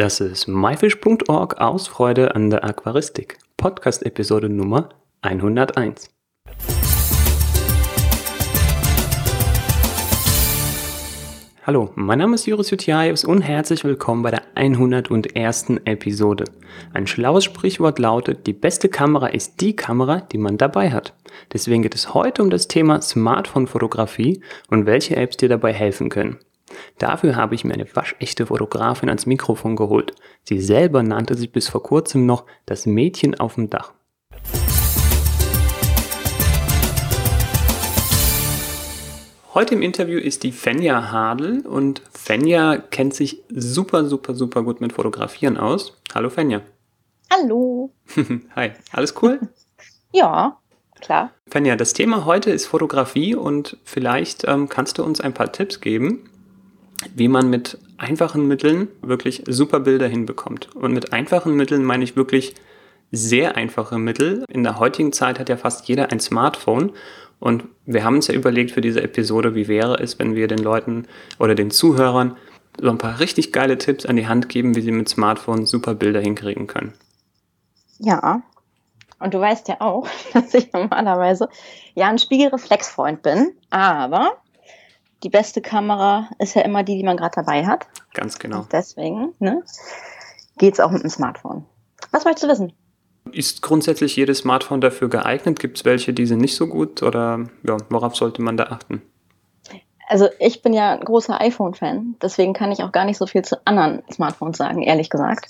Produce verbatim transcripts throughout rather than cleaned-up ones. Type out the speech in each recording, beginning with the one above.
Das ist myfish punkt org aus Freude an der Aquaristik. Podcast-Episode Nummer hunderteins. Hallo, mein Name ist Joris Jutjajews und herzlich willkommen bei der hundertundersten Episode. Ein schlaues Sprichwort lautet, die beste Kamera ist die Kamera, die man dabei hat. Deswegen geht es heute um das Thema Smartphone-Fotografie und welche Apps dir dabei helfen können. Dafür habe ich mir eine waschechte Fotografin ans Mikrofon geholt. Sie selber nannte sich bis vor kurzem noch das Mädchen auf dem Dach. Heute im Interview ist die Fenja Hardel und Fenja kennt sich super, super, super gut mit Fotografieren aus. Hallo Fenja. Hallo. Hi, alles cool? Ja, klar. Fenja, das Thema heute ist Fotografie und vielleicht ähm, kannst du uns ein paar Tipps geben, wie man mit einfachen Mitteln wirklich super Bilder hinbekommt. Und mit einfachen Mitteln meine ich wirklich sehr einfache Mittel. In der heutigen Zeit hat ja fast jeder ein Smartphone. Und wir haben uns ja überlegt für diese Episode, wie wäre es, wenn wir den Leuten oder den Zuhörern so ein paar richtig geile Tipps an die Hand geben, wie sie mit Smartphone super Bilder hinkriegen können. Ja, und du weißt ja auch, dass ich normalerweise ja ein Spiegelreflexfreund bin, aber die beste Kamera ist ja immer die, die man gerade dabei hat. Ganz genau. Und deswegen, ne, geht es auch mit dem Smartphone. Was möchtest du wissen? Ist grundsätzlich jedes Smartphone dafür geeignet? Gibt es welche, die sind nicht so gut? Oder ja, worauf sollte man da achten? Also ich bin ja ein großer iPhone-Fan, deswegen kann ich auch gar nicht so viel zu anderen Smartphones sagen, ehrlich gesagt.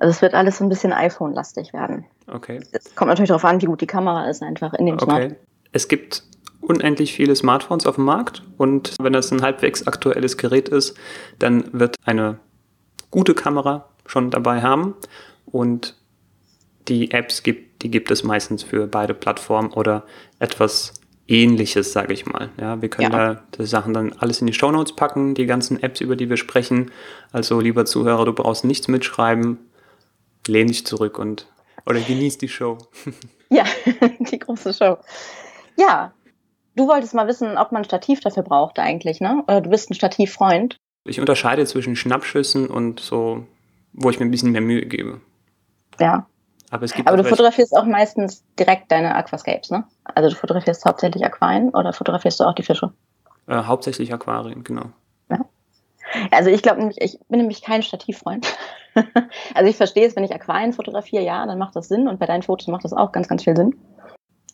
Also es wird alles so ein bisschen iPhone-lastig werden. Okay. Es kommt natürlich darauf an, wie gut die Kamera ist einfach in dem okay. Smartphone. Es gibt unendlich viele Smartphones auf dem Markt und wenn das ein halbwegs aktuelles Gerät ist, dann wird eine gute Kamera schon dabei haben und die Apps gibt, die gibt es meistens für beide Plattformen oder etwas Ähnliches, sage ich mal. Ja, wir können ja. da die Sachen dann alles in die Shownotes packen, die ganzen Apps, über die wir sprechen. Also lieber Zuhörer, du brauchst nichts mitschreiben, lehn dich zurück und oder genieß die Show. Ja, die große Show. Ja, du wolltest mal wissen, ob man ein Stativ dafür braucht eigentlich, ne? Oder du bist ein Stativfreund. Ich unterscheide zwischen Schnappschüssen und so, wo ich mir ein bisschen mehr Mühe gebe. Ja. Aber, es gibt Aber du fotografierst auch meistens direkt deine Aquascapes, ne? Also du fotografierst hauptsächlich Aquarien oder fotografierst du auch die Fische? Äh, hauptsächlich Aquarien, genau. Ja. Also ich glaube nämlich, ich bin nämlich kein Stativfreund. Also ich verstehe es, wenn ich Aquarien fotografiere, ja, dann macht das Sinn und bei deinen Fotos macht das auch ganz, ganz viel Sinn.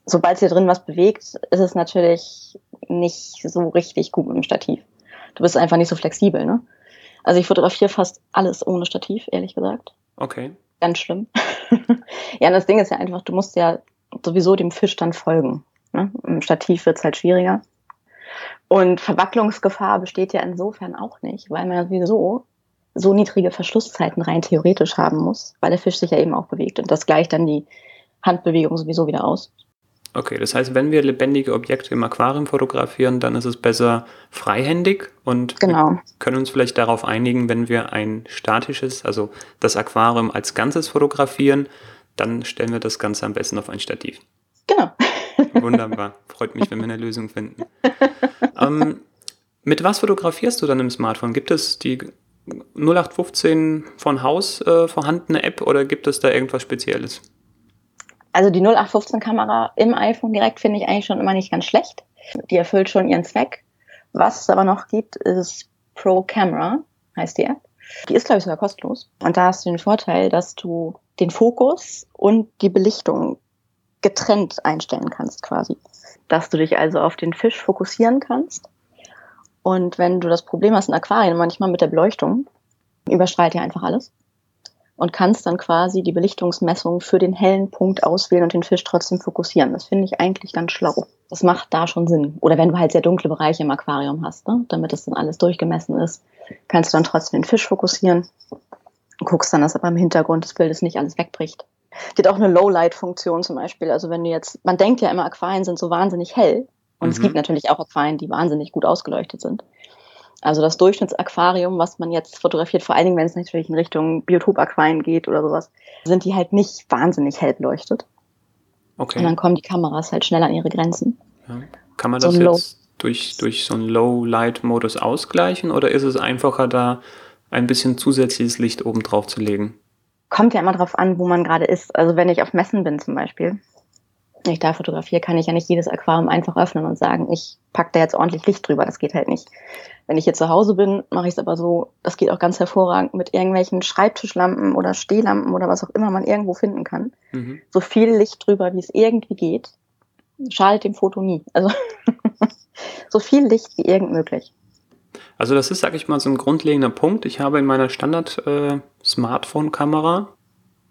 Sobald hier drin was bewegt, ist es natürlich nicht so richtig gut mit dem Stativ. Du bist einfach nicht so flexibel, ne? Also ich fotografiere fast alles ohne Stativ, ehrlich gesagt. Okay. Ganz schlimm. Ja, und das Ding ist ja einfach, du musst ja sowieso dem Fisch dann folgen, ne? Im Stativ wird es halt schwieriger. Und Verwacklungsgefahr besteht ja insofern auch nicht, weil man ja sowieso so niedrige Verschlusszeiten rein theoretisch haben muss, weil der Fisch sich ja eben auch bewegt. Und das gleicht dann die Handbewegung sowieso wieder aus. Okay, das heißt, wenn wir lebendige Objekte im Aquarium fotografieren, dann ist es besser freihändig und genau. Wir können uns vielleicht darauf einigen, wenn wir ein statisches, also das Aquarium als Ganzes fotografieren, dann stellen wir das Ganze am besten auf ein Stativ. Genau. Wunderbar, freut mich, wenn wir eine Lösung finden. Ähm, mit was fotografierst du dann im Smartphone? Gibt es die null acht fünfzehn von Haus äh, vorhandene App oder gibt es da irgendwas Spezielles? Also die null acht fünfzehn Kamera im iPhone direkt finde ich eigentlich schon immer nicht ganz schlecht. Die erfüllt schon ihren Zweck. Was es aber noch gibt, ist Pro Camera, heißt die App. Die ist, glaube ich, sogar kostenlos. Und da hast du den Vorteil, dass du den Fokus und die Belichtung getrennt einstellen kannst quasi. Dass du dich also auf den Fisch fokussieren kannst. Und wenn du das Problem hast in Aquarien, manchmal mit der Beleuchtung, überstrahlt ja einfach alles. Und kannst dann quasi die Belichtungsmessung für den hellen Punkt auswählen und den Fisch trotzdem fokussieren. Das finde ich eigentlich ganz schlau. Das macht da schon Sinn. Oder wenn du halt sehr dunkle Bereiche im Aquarium hast, ne? Damit das dann alles durchgemessen ist, kannst du dann trotzdem den Fisch fokussieren und guckst dann, dass aber im Hintergrund des Bildes nicht alles wegbricht. Es gibt auch eine Lowlight-Funktion zum Beispiel. Also wenn du jetzt, man denkt ja immer, Aquarien sind so wahnsinnig hell. Und mhm. es gibt natürlich auch Aquarien, die wahnsinnig gut ausgeleuchtet sind. Also das Durchschnittsaquarium, was man jetzt fotografiert, vor allen Dingen, wenn es natürlich in Richtung Biotopaquarien geht oder sowas, sind die halt nicht wahnsinnig hell beleuchtet. Okay. Und dann kommen die Kameras halt schnell an ihre Grenzen. Ja. Kann man das so jetzt durch, durch so einen Low-Light-Modus ausgleichen oder ist es einfacher da ein bisschen zusätzliches Licht oben drauf zu legen? Kommt ja immer drauf an, wo man gerade ist. Also wenn ich auf Messen bin zum Beispiel, wenn ich da fotografiere, kann ich ja nicht jedes Aquarium einfach öffnen und sagen, ich packe da jetzt ordentlich Licht drüber. Das geht halt nicht. Wenn ich jetzt zu Hause bin, mache ich es aber so, das geht auch ganz hervorragend mit irgendwelchen Schreibtischlampen oder Stehlampen oder was auch immer man irgendwo finden kann. Mhm. So viel Licht drüber, wie es irgendwie geht, schadet dem Foto nie. Also so viel Licht wie irgend möglich. Also das ist, sag ich mal, so ein grundlegender Punkt. Ich habe in meiner Standard-Smartphone-Kamera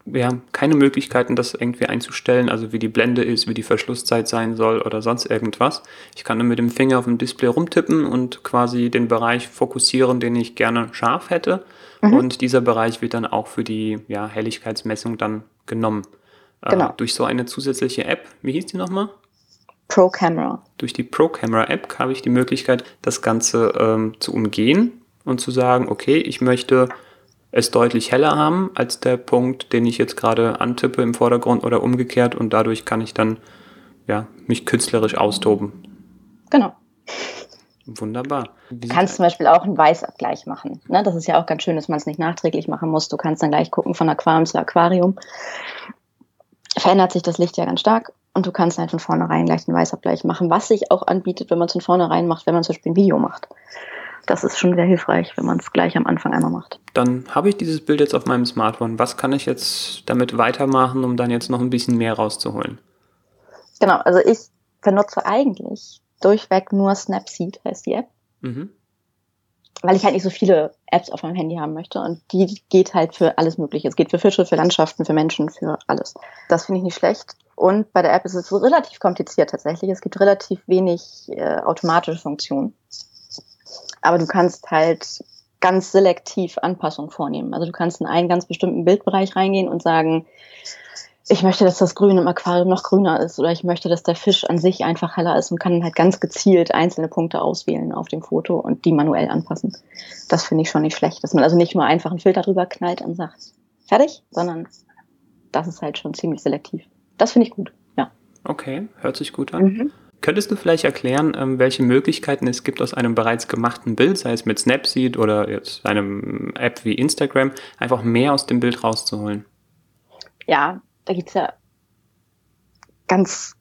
äh, ja, keine Möglichkeiten, das irgendwie einzustellen, also wie die Blende ist, wie die Verschlusszeit sein soll oder sonst irgendwas. Ich kann nur mit dem Finger auf dem Display rumtippen und quasi den Bereich fokussieren, den ich gerne scharf hätte. Mhm. Und dieser Bereich wird dann auch für die ja, Helligkeitsmessung dann genommen. Genau. Äh, durch so eine zusätzliche App, wie hieß die nochmal? Pro Camera. Durch die Pro Camera App habe ich die Möglichkeit, das Ganze ähm, zu umgehen und zu sagen, okay, ich möchte es deutlich heller haben als der Punkt, den ich jetzt gerade antippe im Vordergrund oder umgekehrt, und dadurch kann ich dann ja, mich künstlerisch austoben. Genau. Wunderbar. Du kannst zum Beispiel auch einen Weißabgleich machen. Ne? Das ist ja auch ganz schön, dass man es nicht nachträglich machen muss. Du kannst dann gleich gucken von Aquarium zu Aquarium. Verändert sich das Licht ja ganz stark. Und du kannst halt von vornherein gleich einen Weißabgleich machen, was sich auch anbietet, wenn man es von vornherein macht, wenn man zum Beispiel ein Video macht. Das ist schon sehr hilfreich, wenn man es gleich am Anfang einmal macht. Dann habe ich dieses Bild jetzt auf meinem Smartphone. Was kann ich jetzt damit weitermachen, um dann jetzt noch ein bisschen mehr rauszuholen? Genau, also ich benutze eigentlich durchweg nur Snapseed, heißt die App. Mhm. Weil ich halt nicht so viele Apps auf meinem Handy haben möchte. Und die geht halt für alles Mögliche. Es geht für Fische, für Landschaften, für Menschen, für alles. Das finde ich nicht schlecht. Und bei der App ist es relativ kompliziert tatsächlich. Es gibt relativ wenig äh, automatische Funktionen. Aber du kannst halt ganz selektiv Anpassungen vornehmen. Also du kannst in einen ganz bestimmten Bildbereich reingehen und sagen, ich möchte, dass das Grün im Aquarium noch grüner ist, oder ich möchte, dass der Fisch an sich einfach heller ist, und kann halt ganz gezielt einzelne Punkte auswählen auf dem Foto und die manuell anpassen. Das finde ich schon nicht schlecht, dass man also nicht nur einfach einen Filter drüber knallt und sagt, fertig, sondern das ist halt schon ziemlich selektiv. Das finde ich gut, ja. Okay, hört sich gut an. Mhm. Könntest du vielleicht erklären, welche Möglichkeiten es gibt, aus einem bereits gemachten Bild, sei es mit Snapseed oder jetzt einem App wie Instagram, einfach mehr aus dem Bild rauszuholen? Ja, da gibt es ja ganz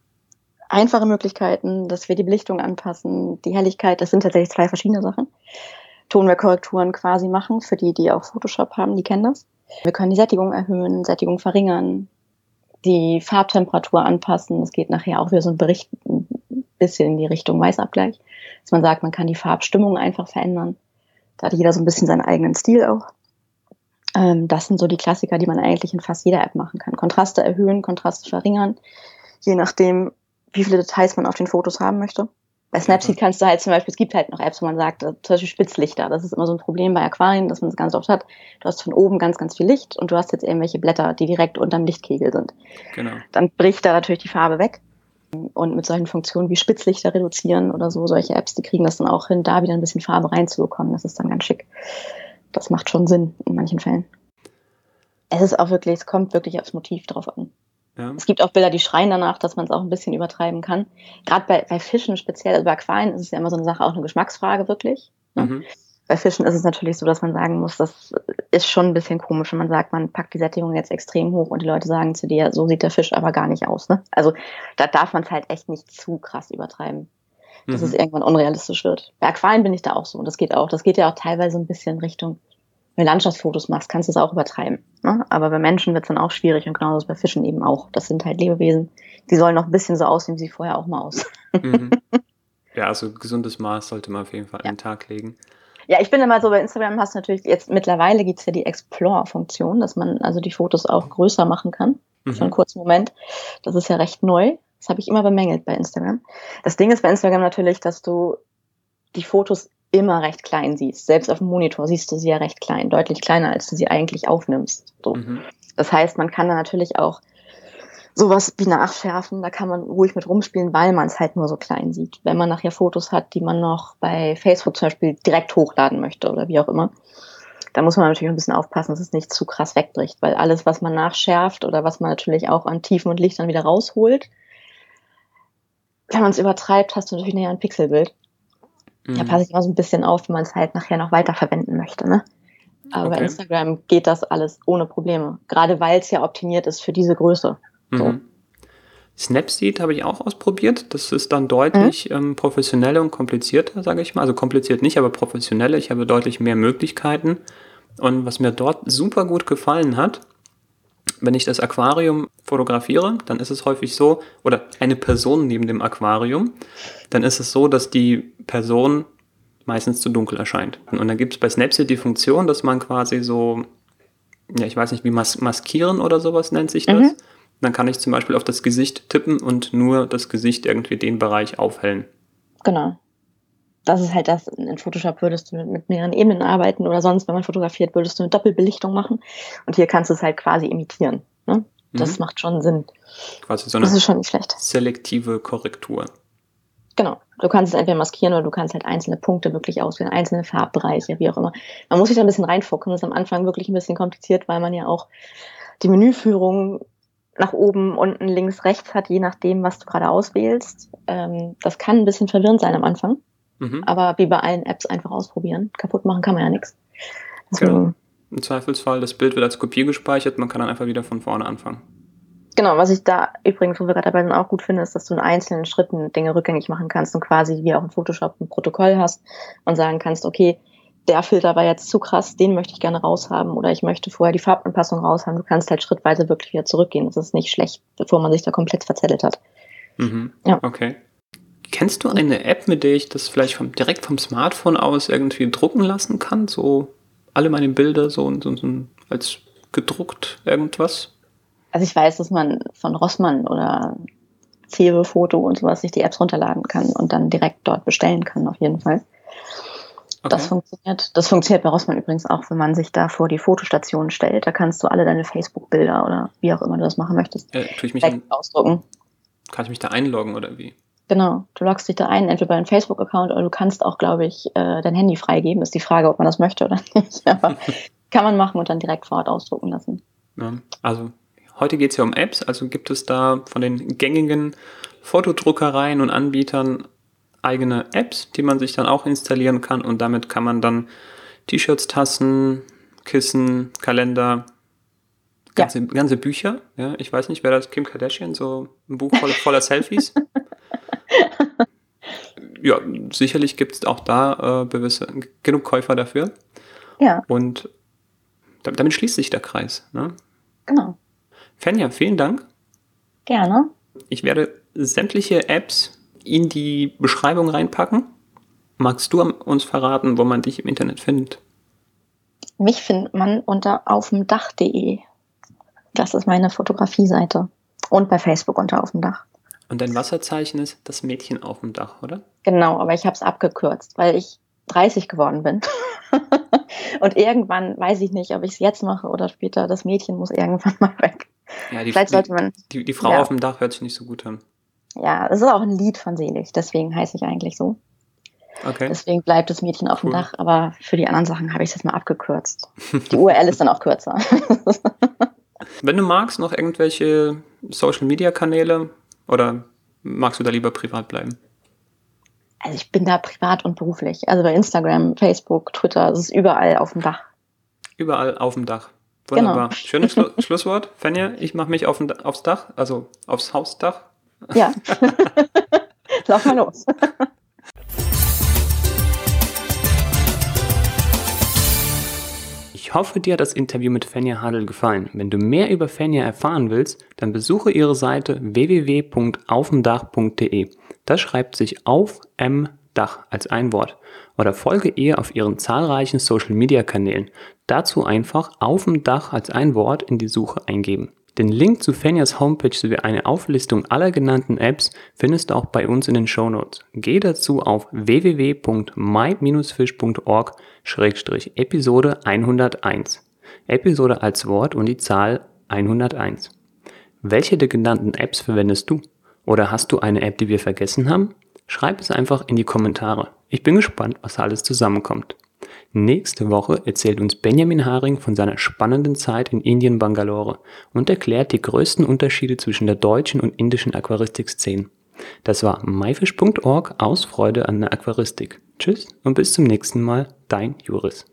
einfache Möglichkeiten, dass wir die Belichtung anpassen, die Helligkeit, das sind tatsächlich zwei verschiedene Sachen. Tonwerkkorrekturen quasi machen, für die, die auch Photoshop haben, die kennen das. Wir können die Sättigung erhöhen, Sättigung verringern, die Farbtemperatur anpassen. Das geht nachher auch wieder so ein Bericht ein bisschen in die Richtung Weißabgleich, dass man sagt, man kann die Farbstimmung einfach verändern. Da hat jeder so ein bisschen seinen eigenen Stil auch. Das sind so die Klassiker, die man eigentlich in fast jeder App machen kann. Kontraste erhöhen, Kontraste verringern, je nachdem, wie viele Details man auf den Fotos haben möchte. Bei Snapseed kannst du halt zum Beispiel, es gibt halt noch Apps, wo man sagt, zum Beispiel Spitzlichter, das ist immer so ein Problem bei Aquarien, dass man es ganz oft hat. Du hast von oben ganz, ganz viel Licht und du hast jetzt irgendwelche Blätter, die direkt unterm Lichtkegel sind. Genau. Dann bricht da natürlich die Farbe weg. Und mit solchen Funktionen wie Spitzlichter reduzieren oder so, solche Apps, die kriegen das dann auch hin, da wieder ein bisschen Farbe reinzubekommen. Das ist dann ganz schick. Das macht schon Sinn in manchen Fällen. Es ist auch wirklich, es kommt wirklich aufs Motiv drauf an. Ja. Es gibt auch Bilder, die schreien danach, dass man es auch ein bisschen übertreiben kann. Gerade bei, bei Fischen speziell, also bei Aquarien ist es ja immer so eine Sache, auch eine Geschmacksfrage wirklich. Mhm. Bei Fischen ist es natürlich so, dass man sagen muss, das ist schon ein bisschen komisch, wenn man sagt, man packt die Sättigung jetzt extrem hoch und die Leute sagen zu dir, so sieht der Fisch aber gar nicht aus. Ne? Also da darf man es halt echt nicht zu krass übertreiben, dass mhm. es irgendwann unrealistisch wird. Bei Aquarien bin ich da auch so und das geht auch. Das geht ja auch teilweise ein bisschen Richtung, wenn du Landschaftsfotos machst, kannst du es auch übertreiben. Ne? Aber bei Menschen wird es dann auch schwierig und genauso ist bei Fischen eben auch. Das sind halt Lebewesen, die sollen noch ein bisschen so aussehen, wie sie vorher auch mal aussehen. Mhm. Ja, also gesundes Maß sollte man auf jeden Fall ja. an den Tag legen. Ja, ich bin immer so, bei Instagram hast du natürlich jetzt, mittlerweile gibt es ja die Explore-Funktion, dass man also die Fotos auch größer machen kann, mhm. für einen kurzen Moment. Das ist ja recht neu. Das habe ich immer bemängelt bei Instagram. Das Ding ist bei Instagram natürlich, dass du die Fotos immer recht klein siehst. Selbst auf dem Monitor siehst du sie ja recht klein, deutlich kleiner, als du sie eigentlich aufnimmst. So. Mhm. Das heißt, man kann da natürlich auch sowas wie nachschärfen, da kann man ruhig mit rumspielen, weil man es halt nur so klein sieht. Wenn man nachher Fotos hat, die man noch bei Facebook zum Beispiel direkt hochladen möchte oder wie auch immer, dann muss man natürlich ein bisschen aufpassen, dass es nicht zu krass wegbricht, weil alles, was man nachschärft oder was man natürlich auch an Tiefen und Lichtern wieder rausholt, wenn man es übertreibt, hast du natürlich näher ein Pixelbild. Da passe ich immer so ein bisschen auf, wenn man es halt nachher noch weiterverwenden möchte. Ne? Aber okay. Bei Instagram geht das alles ohne Probleme. Gerade weil es ja optimiert ist für diese Größe. Mhm. So. Snapseed habe ich auch ausprobiert. Das ist dann deutlich mhm. ähm, professioneller und komplizierter, sage ich mal. Also kompliziert nicht, aber professioneller. Ich habe deutlich mehr Möglichkeiten. Und was mir dort super gut gefallen hat, wenn ich das Aquarium fotografiere, dann ist es häufig so, oder eine Person neben dem Aquarium, dann ist es so, dass die Person meistens zu dunkel erscheint. Und dann gibt es bei Snapseed die Funktion, dass man quasi so, ja, ich weiß nicht, wie mas- maskieren oder sowas nennt sich das. Mhm. Dann kann ich zum Beispiel auf das Gesicht tippen und nur das Gesicht irgendwie den Bereich aufhellen. Genau. Das ist halt das, in Photoshop würdest du mit, mit mehreren Ebenen arbeiten oder sonst, wenn man fotografiert, würdest du eine Doppelbelichtung machen. Und hier kannst du es halt quasi imitieren. Ne? Das mhm. macht schon Sinn. Quasi so eine das ist schon nicht schlecht. Selektive Korrektur. Genau. Du kannst es entweder maskieren oder du kannst halt einzelne Punkte wirklich auswählen, einzelne Farbbereiche, wie auch immer. Man muss sich da ein bisschen reinfuchsen. Das ist am Anfang wirklich ein bisschen kompliziert, weil man ja auch die Menüführung nach oben, unten, links, rechts hat, je nachdem, was du gerade auswählst. Ähm, das kann ein bisschen verwirrend sein am Anfang, mhm. aber wie bei allen Apps einfach ausprobieren. Kaputt machen kann man ja nichts. Genau. Im Zweifelsfall, das Bild wird als Kopie gespeichert, man kann dann einfach wieder von vorne anfangen. Genau, was ich da übrigens, wo wir gerade dabei sind, auch gut finde, ist, dass du in einzelnen Schritten Dinge rückgängig machen kannst und quasi wie auch in Photoshop ein Protokoll hast und sagen kannst, okay, der Filter war jetzt zu krass, den möchte ich gerne raushaben oder ich möchte vorher die Farbanpassung raushaben. Du kannst halt schrittweise wirklich wieder zurückgehen. Das ist nicht schlecht, bevor man sich da komplett verzettelt hat. Mhm. Ja. Okay. Kennst du eine App, mit der ich das vielleicht vom, direkt vom Smartphone aus irgendwie drucken lassen kann? So alle meine Bilder so, so, so als gedruckt irgendwas? Also ich weiß, dass man von Rossmann oder Zewe Foto und sowas sich die Apps runterladen kann und dann direkt dort bestellen kann, auf jeden Fall. Okay. Das funktioniert. Das funktioniert bei Rossmann übrigens auch, wenn man sich da vor die Fotostation stellt. Da kannst du alle deine Facebook-Bilder oder wie auch immer du das machen möchtest, äh, tue ich mich direkt an, ausdrucken. Kann ich mich da einloggen oder wie? Genau, du loggst dich da ein, entweder bei einem Facebook-Account oder du kannst auch, glaube ich, dein Handy freigeben. Ist die Frage, ob man das möchte oder nicht. Aber kann man machen und dann direkt vor Ort ausdrucken lassen. Ja, also heute geht es ja um Apps. Also gibt es da von den gängigen Fotodruckereien und Anbietern eigene Apps, die man sich dann auch installieren kann und damit kann man dann T-Shirts, Tassen, Kissen, Kalender, ganze, ja. ganze Bücher. Ja, ich weiß nicht, wer das, Kim Kardashian, so ein Buch voller, voller Selfies. Ja, sicherlich gibt es auch da äh, gewisse, genug Käufer dafür. Ja. Und damit, damit schließt sich der Kreis. Ne? Genau. Fenja, vielen Dank. Gerne. Ich werde sämtliche Apps in die Beschreibung reinpacken. Magst du uns verraten, wo man dich im Internet findet? Mich findet man unter aufmdach punkt de. Das ist meine Fotografie-Seite. Und bei Facebook unter aufmdach. Und dein Wasserzeichen ist das Mädchen auf dem Dach, oder? Genau, aber ich habe es abgekürzt, weil ich dreißig geworden bin. Und irgendwann weiß ich nicht, ob ich es jetzt mache oder später. Das Mädchen muss irgendwann mal weg. Ja, die, Vielleicht sollte man, die, die Frau ja. auf dem Dach hört sich nicht so gut an. Ja, es ist auch ein Lied von Selig, deswegen heiße ich eigentlich so. Okay. Deswegen bleibt das Mädchen auf cool. dem Dach, aber für die anderen Sachen habe ich es jetzt mal abgekürzt. Die U R L ist dann auch kürzer. Wenn du magst, noch irgendwelche Social-Media-Kanäle oder magst du da lieber privat bleiben? Also ich bin da privat und beruflich. Also bei Instagram, Facebook, Twitter, es ist überall auf dem Dach. Überall auf dem Dach. Wunderbar. Genau. Schönes Schlu- Schlusswort. Fenja, ich mache mich auf D- aufs Dach, also aufs Hausdach. Ja, lauf mal los. Ich hoffe, dir hat das Interview mit Fenja Hardel gefallen. Wenn du mehr über Fenja erfahren willst, dann besuche ihre Seite w w w punkt aufmdach punkt de. Das schreibt sich auf M Dach als ein Wort. Oder folge ihr auf ihren zahlreichen Social-Media-Kanälen. Dazu einfach aufmdach als ein Wort in die Suche eingeben. Den Link zu Fenjas Homepage sowie eine Auflistung aller genannten Apps findest du auch bei uns in den Shownotes. Geh dazu auf w w w punkt my dash fish punkt org slash episode hunderteins. Episode als Wort und die Zahl hunderteins. Welche der genannten Apps verwendest du? Oder hast du eine App, die wir vergessen haben? Schreib es einfach in die Kommentare. Ich bin gespannt, was alles zusammenkommt. Nächste Woche erzählt uns Benjamin Haring von seiner spannenden Zeit in Indien, Bangalore und erklärt die größten Unterschiede zwischen der deutschen und indischen Aquaristik-Szene. Das war myfish punkt org aus Freude an der Aquaristik. Tschüss und bis zum nächsten Mal, dein Joris.